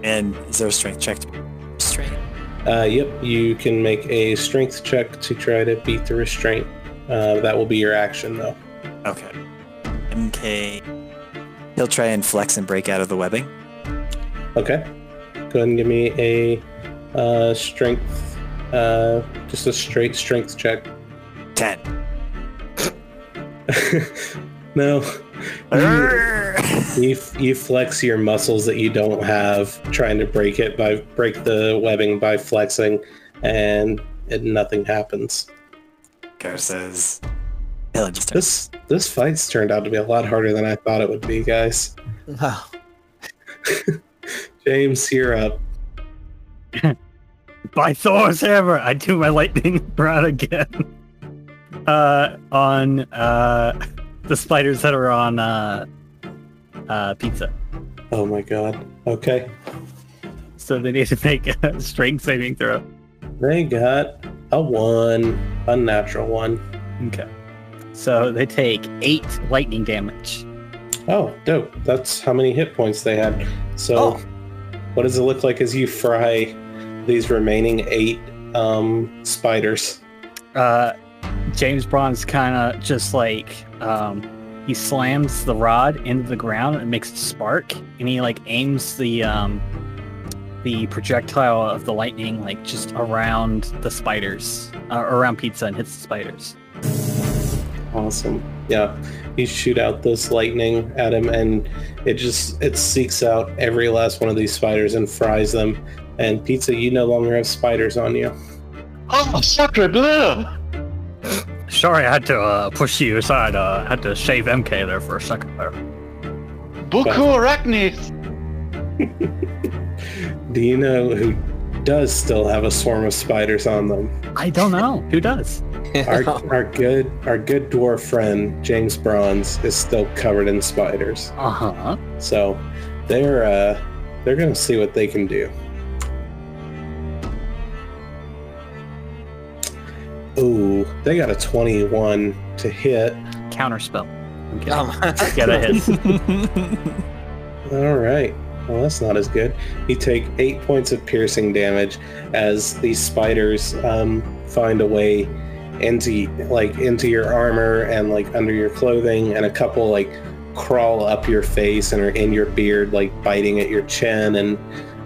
And is there a strength check? Strength? Uh, yep, you can make a strength check to try to beat the restraint. Uh, that will be your action, though. Okay. M K. He'll try and flex and break out of the webbing. Okay. Go ahead and give me a uh, strength, uh, just a straight strength check. ten. No. You, you, you flex your muscles that you don't have, trying to break it by break the webbing by flexing, and it, nothing happens. Gar says, "Hell, just this this fight's turned out to be a lot harder than I thought it would be, guys." Oh. James, you're up. By Thor's hammer, I do my lightning rod again. Uh, on uh. The spiders that are on uh, uh, Pizza. Oh my god. Okay. So they need to make a strength saving throw. They got a one, a natural one. Okay. So they take eight lightning damage. Oh, dope. That's how many hit points they had. So oh. What does it look like as you fry these remaining eight um, spiders? Uh, James Bruns kind of just like um, he slams the rod into the ground and it makes it spark, and he like aims the um, the projectile of the lightning like just around the spiders, uh, around Pizza, and hits the spiders. Awesome. Yeah, you shoot out this lightning at him, and it just it seeks out every last one of these spiders and fries them. And Pizza, you no longer have spiders on you. Oh, sacre bleu! Sorry, I had to uh, push you aside. Uh, I had to shave M K there for a second there. Buku Arachnis! Do you know who does still have a swarm of spiders on them? I don't know. Who does? Our, our good our good dwarf friend, James Bruns, is still covered in spiders. Uh-huh. So they're, uh, they're going to see what they can do. Ooh, they got a twenty-one to hit. Counterspell. Okay. Um, get a hit. All right. Well, that's not as good. You take eight points of piercing damage as these spiders um, find a way into like into your armor and like under your clothing, and a couple like crawl up your face and are in your beard, like biting at your chin and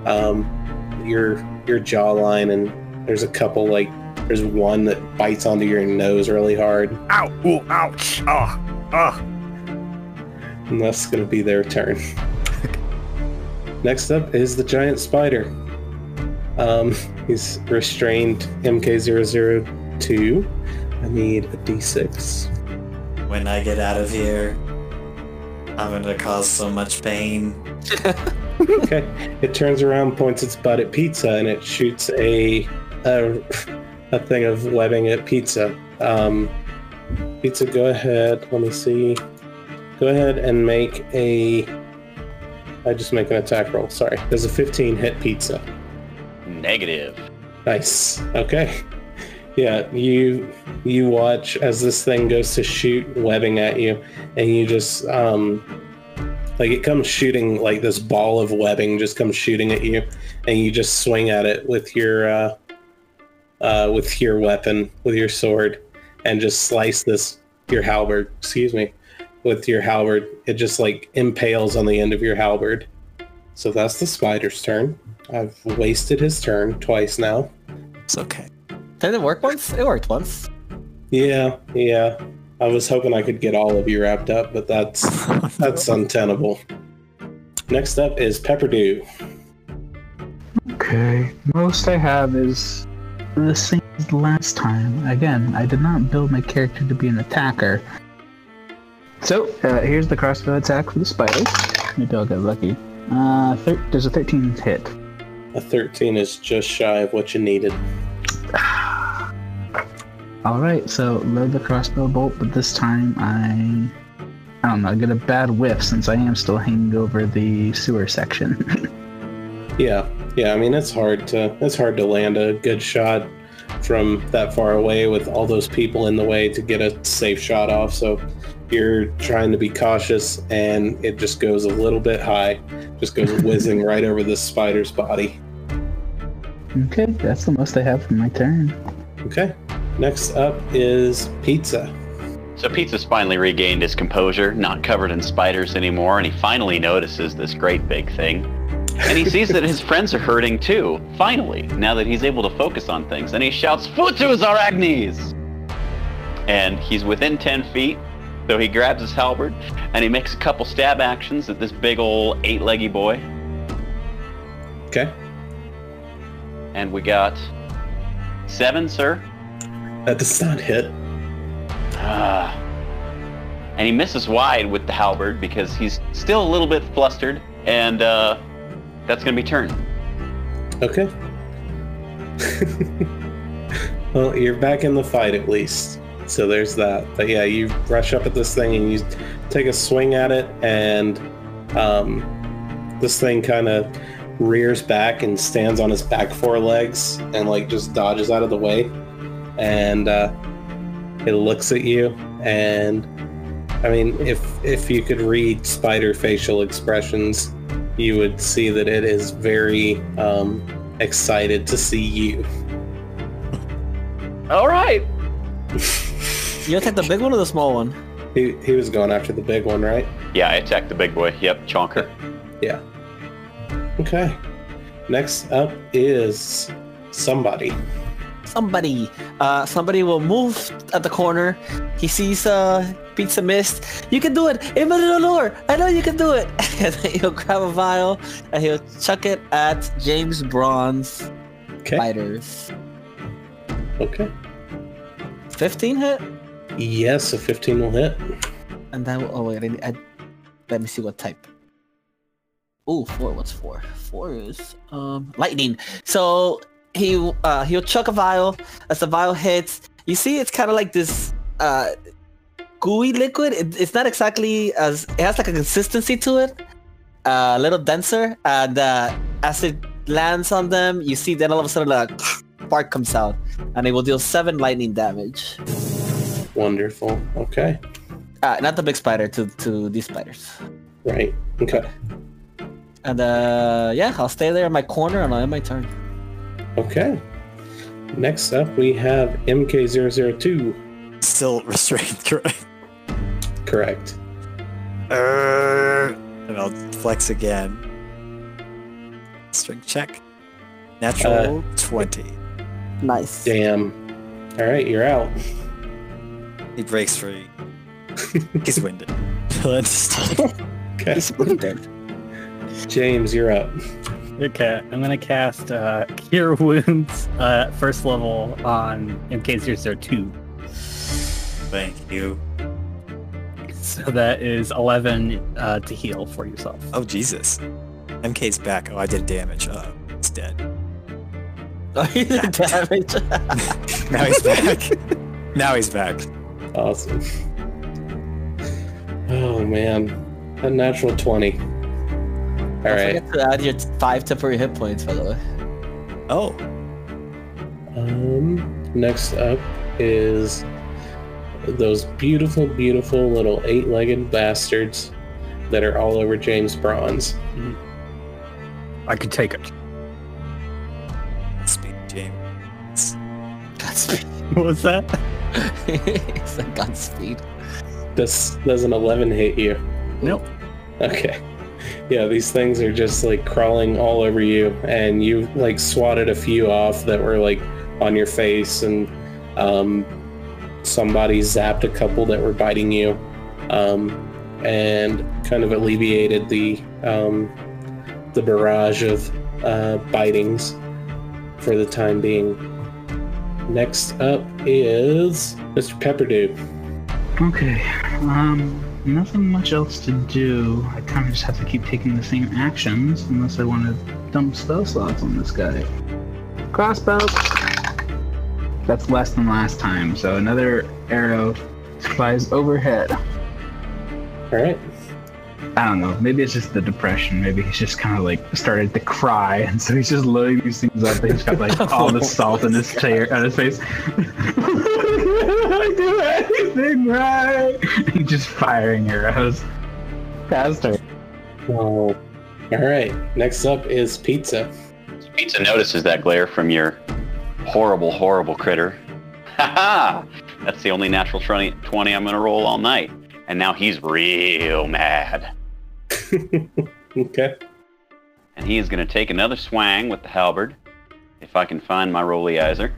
um, your your jawline. And there's a couple like. There's one that bites onto your nose really hard. Ow! Ooh, ouch! Ah! Ah! And that's gonna be their turn. Next up is the giant spider. Um, he's restrained M K zero zero two. I need a d six. When I get out of here, I'm gonna cause so much pain. Okay. It turns around, points its butt at Pizza, and it shoots a... a A thing of webbing at Pizza. Um, Pizza, go ahead. Let me see. Go ahead and make a. I just make an attack roll. Sorry. There's a fifteen hit Pizza. Negative. Nice. Okay. Yeah. You you watch as this thing goes to shoot webbing at you, and you just um, like it comes shooting like this ball of webbing just comes shooting at you, and you just swing at it with your. Uh, Uh, with your weapon, with your sword, and just slice this, your halberd, excuse me, with your halberd. It just like impales on the end of your halberd. So that's the spider's turn. I've wasted his turn twice now. It's okay. Did it work once? It worked once. Yeah, yeah. I was hoping I could get all of you wrapped up, but that's that's untenable. Next up is Pepperdew. Okay, most I have is the same as last time. Again, I did not build my character to be an attacker. So, uh, here's the crossbow attack for the spiders. Maybe I'll get lucky. Uh, thir- there's a thirteen hit. A thirteen is just shy of what you needed. Alright, so load the crossbow bolt, but this time I... I don't know, I get a bad whiff since I am still hanging over the sewer section. yeah, yeah, I mean, it's hard to it's hard to land a good shot from that far away with all those people in the way to get a safe shot off, so you're trying to be cautious, and it just goes a little bit high. Just goes whizzing right over this spider's body. Okay, that's the most I have for my turn. Okay, next up is Pizza. So Pizza's finally regained his composure, not covered in spiders anymore, and he finally notices this great big thing. And he sees that his friends are hurting too, finally, now that he's able to focus on things. And he shouts, "Futus Arachnes!" And he's within ten feet, so he grabs his halberd, and he makes a couple stab actions at this big ol' eight-leggy boy. Okay. And we got seven, sir. That does not hit. Ah. And he misses wide with the halberd because he's still a little bit flustered, and uh, that's going to be turn. Okay. Well, you're back in the fight at least. So there's that. But yeah, you rush up at this thing and you take a swing at it, and um, this thing kind of rears back and stands on his back four legs and like just dodges out of the way, and uh, it looks at you, and I mean, if if you could read spider facial expressions, you would see that it is very um, excited to see you. All right. You attack the big one or the small one? He he was going after the big one, right? Yeah, I attacked the big boy. Yep, chonker. Yeah. Okay. Next up is somebody. Somebody. Uh, somebody will move at the corner. He sees uh, Pizza Mist. You can do it. Infinite Allure. I know you can do it. And he'll grab a vial and he'll chuck it at James Bruns. Okay. Fighters. Okay. fifteen hit? Yes, a fifteen will hit. And that will, oh wait, I, I, let me see what type. Ooh, four, what's four? Four is, um, lightning. So he, uh, he'll chuck a vial. As the vial hits, you see it's kind of like this, uh, gooey liquid. It, it's not exactly as, it has like a consistency to it, uh, a little denser. And, uh, as it lands on them, you see then all of a sudden, like, spark comes out, and it will deal seven lightning damage. Wonderful. Okay. Uh, not the big spider, to to these spiders. Right. Okay. And uh, yeah, I'll stay there in my corner, and I'll end my turn. Okay. Next up, we have M K zero zero two. Still restrained, correct? Correct. Uh, and I'll flex again. Strength check. Natural uh, twenty. Nice. Damn. All right, you're out. He breaks free. He's winded. Okay. He's winded. James, you're up. Okay, I'm going to cast uh, Cure Wounds uh, first level on M K zero zero two. Thank you. So that is eleven uh, to heal for yourself. Oh, Jesus. M K's back. Oh, I did damage. Uh, he's dead. Oh, he did damage. Now he's back. Now he's back. Awesome. Oh man, a natural twenty. All Don't right. Forget to add your five temporary hit points, by the way. Oh. Um. Next up is those beautiful, beautiful little eight-legged bastards that are all over James Bruns. I could take it. Speed, James. Godspeed. What was that? It's like Godspeed. This does an eleven hit you? Nope. Okay. Yeah, these things are just like crawling all over you, and you like swatted a few off that were like on your face, and um, somebody zapped a couple that were biting you, um, and kind of alleviated the um, the barrage of uh, bitings for the time being. Next up is Mister Pepperdew. Okay, um, nothing much else to do. I kind of just have to keep taking the same actions unless I want to dump spell slots on this guy. Crossbow! That's less than last time, so another arrow flies overhead. right. I don't know. Maybe it's just the depression. Maybe he's just kind of like started to cry, and so he's just loading these things up. He's got like all the salt in his chair, on his face. I do anything right. He's just firing arrows past her. Oh. All right. Next up is Pizza. Pizza notices that glare from your horrible, horrible critter. Ha ha! That's the only natural twenty I'm going to roll all night. And now he's real mad. Okay. And he is going to take another swang with the halberd, if I can find my rolleizer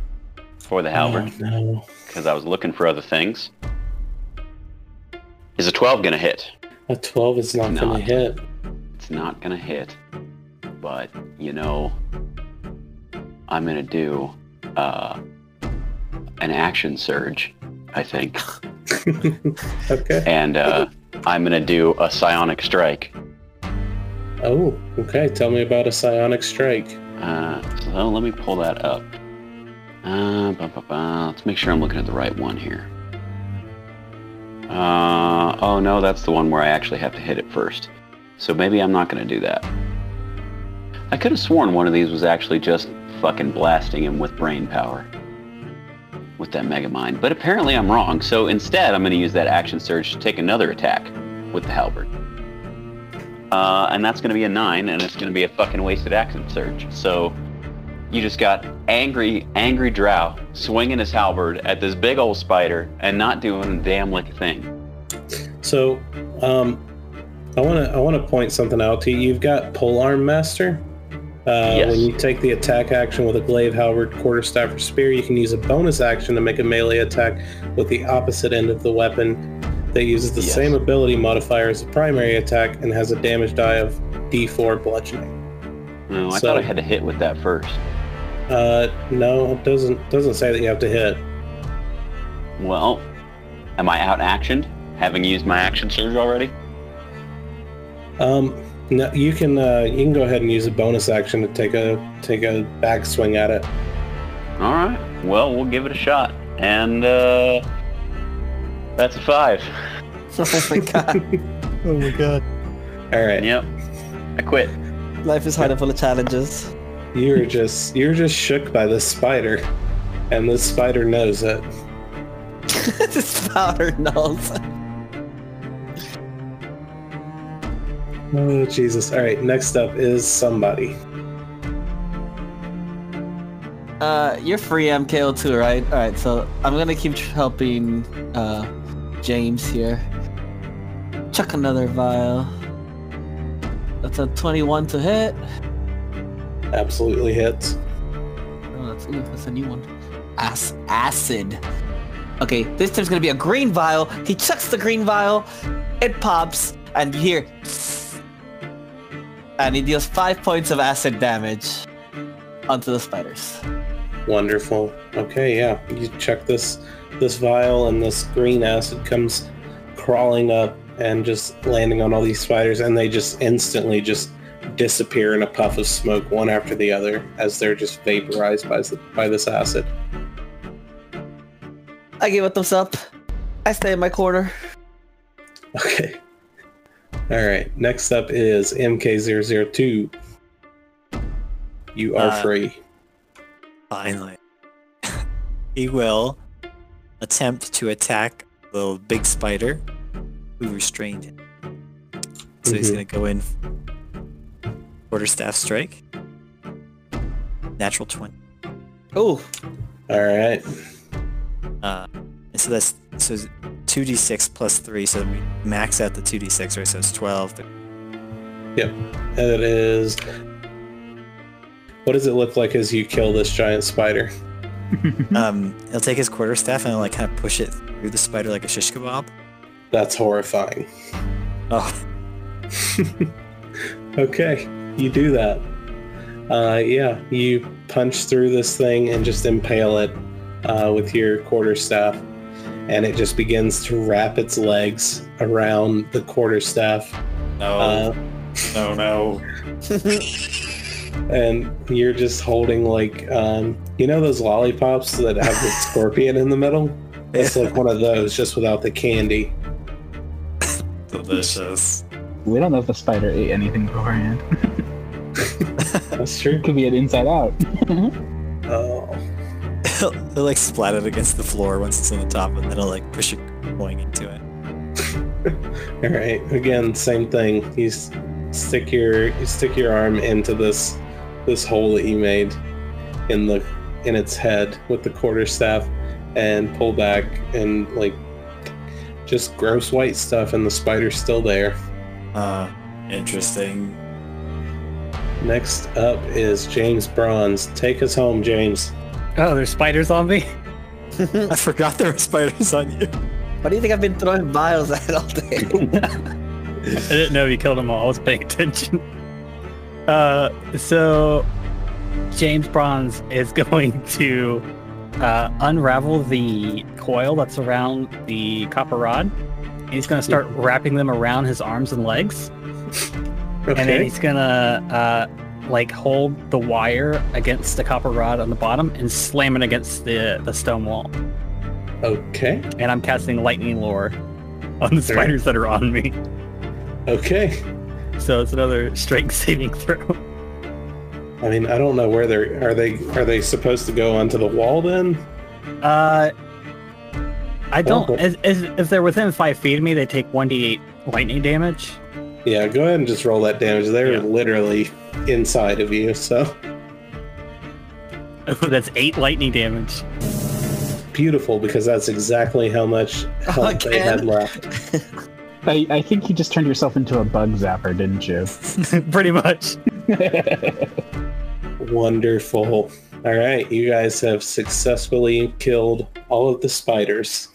for the halberd, because oh, no. I was looking for other things. Is a twelve going to hit? A twelve is not going to hit. It's not going to hit. But, you know, I'm going to do uh, an action surge, I think. Okay. And uh, I'm going to do a psionic strike. Oh, okay. Tell me about a psionic strike. Uh, so let me pull that up. Uh, bah, bah, bah. Let's make sure I'm looking at the right one here. Uh, oh, no, that's the one where I actually have to hit it first. So maybe I'm not going to do that. I could have sworn one of these was actually just fucking blasting him with brain power. With that mega mind. But apparently I'm wrong, so instead I'm going to use that action surge to take another attack with the halberd. Uh, and that's going to be a nine, and it's going to be a fucking wasted action surge. So you just got angry, angry drow swinging his halberd at this big old spider and not doing a damn lick of thing. So um, I want to I want to point something out to you. You've got Polearm Master. Uh, yes. When you take the attack action with a glaive, halberd, quarterstaff, or spear, you can use a bonus action to make a melee attack with the opposite end of the weapon that uses the yes. same ability modifier as the primary attack and has a damage die of D four bludgeoning. No, I so, thought I had to hit with that first. Uh, no, it doesn't doesn't say that you have to hit. Well, am I out-actioned, having used my action surge already? Um... No, you can uh, you can go ahead and use a bonus action to take a take a backswing at it. All right. Well, we'll give it a shot, and uh, that's a five. Oh my god! Oh my god! All right. Yep. I quit. Life is hard and full of challenges. You're just you're just shook by this spider, and this spider knows it. This spider knows. Oh, Jesus. All right, next up is somebody. Uh, you're free M K zero two, right? All right, so I'm going to keep helping uh, James here. Chuck another vial. That's a twenty-one to hit. Absolutely hits. Oh, that's, ooh, that's a new one. Ac- acid. Okay, this time's going to be a green vial. He chucks the green vial. It pops. And you hear... And he deals five points of acid damage onto the spiders. Wonderful. Okay, yeah. You check this this vial, and this green acid comes crawling up and just landing on all these spiders, and they just instantly just disappear in a puff of smoke, one after the other, as they're just vaporized by, by this acid. I give a thumbs up. I stay in my corner. Okay. All right, next up is M K zero zero two. You are uh, free. Finally. He will attempt to attack the big spider who restrained him. So mm-hmm. he's going to go in quarterstaff strike. Natural twenty. Oh. All right. Uh, and so that's... So two d six plus three, so we max out the two d six, right? So it's twelve. Yep. And it is... What does it look like as you kill this giant spider? um, he'll take his quarterstaff and he'll like kind of push it through the spider like a shish kebab. That's horrifying. Oh. Okay. You do that. Uh, yeah. You punch through this thing and just impale it uh, with your quarterstaff. And it just begins to wrap its legs around the quarterstaff. No. Uh, no, no. And you're just holding, like, um, you know those lollipops that have the scorpion in the middle? It's like one of those, just without the candy. Delicious. We don't know if the spider ate anything beforehand. That's true. Could be an inside out. Oh. It'll, it'll like splat it against the floor once it's on the top, and then it'll like push it going into it. All right. Again, same thing. You stick your you stick your arm into this this hole that you made in the in its head with the quarterstaff, and pull back, and like just gross white stuff, and the spider's still there. Uh, interesting. Next up is James Bruns. Take us home, James. Oh, there's spiders on me? I forgot there were spiders on you. Why do you think I've been throwing vials at all day? I didn't know you killed them all. I was paying attention. Uh, so James Bruns is going to uh, unravel the coil that's around the copper rod. And he's going to start wrapping them around his arms and legs. Okay. And then he's going to uh, like hold the wire against the copper rod on the bottom and slam it against the, the stone wall. Okay. And I'm casting lightning lore on the spiders that are on me. Okay. So it's another strength saving throw. I mean, I don't know where they're... Are they Are they supposed to go onto the wall then? Uh, I don't... Well, as, as, if they're within five feet of me, they take one d eight lightning damage. Yeah, go ahead and just roll that damage. They're yeah. literally inside of you, so... That's eight lightning damage. Beautiful, because that's exactly how much health oh, they had left. I, I think you just turned yourself into a bug zapper, didn't you? Pretty much. Wonderful. All right, you guys have successfully killed all of the spiders.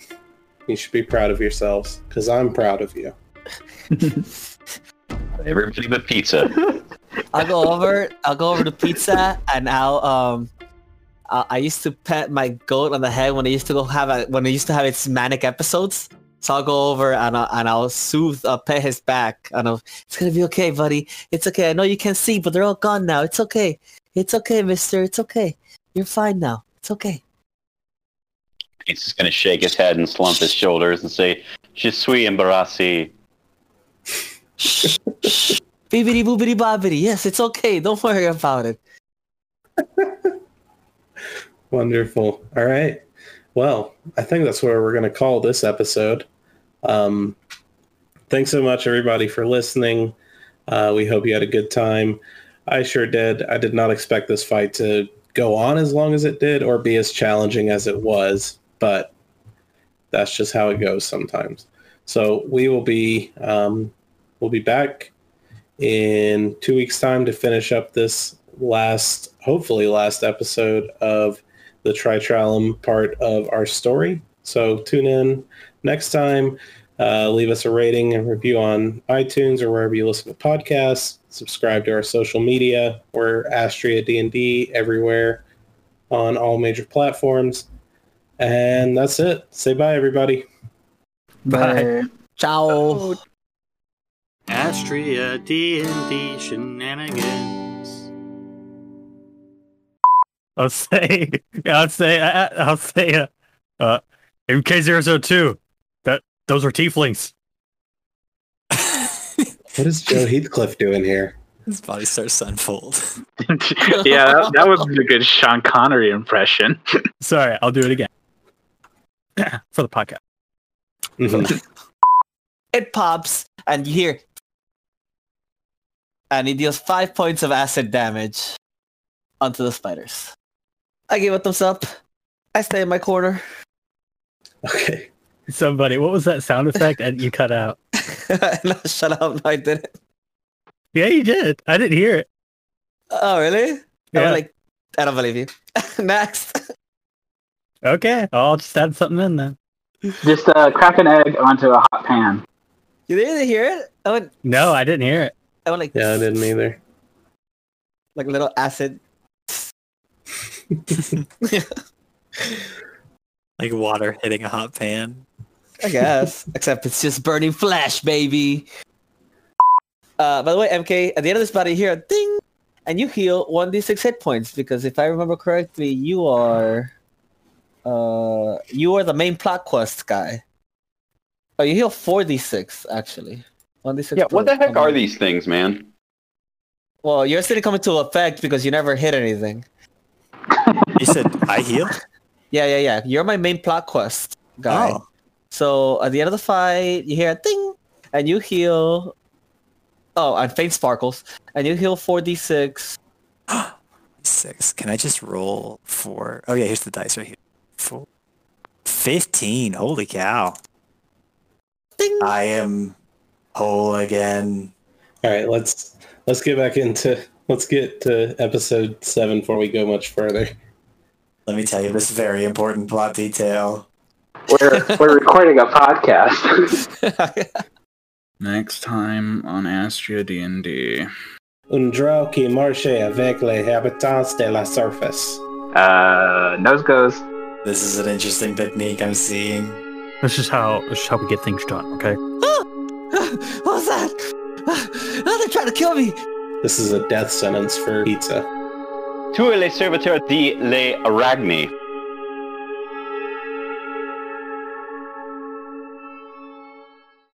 You should be proud of yourselves, because I'm proud of you. Everybody but Pizza. I'll go over. I'll go over to Pizza, and I'll um. Uh, I used to pet my goat on the head when I used to go have a, when I used to have its manic episodes. So I'll go over and I'll, and I'll soothe, I'll pet his back, and I'll, it's gonna be okay, buddy. It's okay. I know you can't see, but they're all gone now. It's okay. It's okay, Mister. It's okay. You're fine now. It's okay. He's just gonna shake his head and slump his shoulders and say, "Je suis embarrassé." Bibbidi boobidi bobbidi. Yes, it's okay. Don't worry about it. Wonderful. All right. Well, I think that's where we're going to call this episode. Um, thanks so much, everybody, for listening. Uh, we hope you had a good time. I sure did. I did not expect this fight to go on as long as it did or be as challenging as it was, but that's just how it goes sometimes. So we will be um, we'll be back in two weeks' time to finish up this last, hopefully last episode of the Tritralum part of our story. So tune in next time. Uh, leave us a rating and review on iTunes or wherever you listen to podcasts. Subscribe to our social media. We're Astraea D and D everywhere on all major platforms. And that's it. Say bye, everybody. Bye. bye. Ciao. Astraea D and D shenanigans. I'll say, I'll say, I'll say, uh, uh M K zero zero two, that, those are tieflings. What is Joe Heathcliff doing here? His body starts to unfold. Yeah, that, that was a good Sean Connery impression. Sorry, I'll do it again. For the podcast. Mm-hmm. It pops, and you hear, and he deals five points of acid damage onto the spiders. I gave a thumbs up. I stay in my corner. Okay. Somebody, what was that sound effect? And you cut out. No, shut up. No, I didn't. Yeah, you did. I didn't hear it. Oh, really? Yeah. I was like, I don't believe you. Next. Okay, I'll just add something in then. Just uh, crack an egg onto a hot pan. You didn't hear it? I went, no, I didn't hear it. I went like, yeah, I didn't either. Like a little acid. Like water hitting a hot pan, I guess. Except it's just burning flesh, baby. Uh, by the way, M K, at the end of this battle, you hear a ding, and you heal one d six hit points because, if I remember correctly, you are, uh, you are the main plot quest guy. Oh, you heal four d six actually. On this yeah, what the heck are these things, man? Well, yours didn't come into effect because you never hit anything. You said, I heal? Yeah, yeah, yeah. You're my main plot quest guy. Oh. So at the end of the fight, you hear a ding, and you heal... Oh, and faint sparkles. And you heal four d six. Six. Can I just roll four? Oh, yeah, here's the dice right here. Four. fifteen. Holy cow. Ding. I am... whole again. All right, let's let's get back into let's get to episode seven before we go much further. Let me tell you this very important plot detail. We're we're recording a podcast. Next time on Astraea D and D. Un draw qui marche avec les habitants de la surface. Uh, nose goes. This is an interesting technique I'm seeing. This is how this is how we get things done. Okay. What was that? Oh, they're trying to kill me! This is a death sentence for Pizza. Tous les serviteurs de l'Arachne.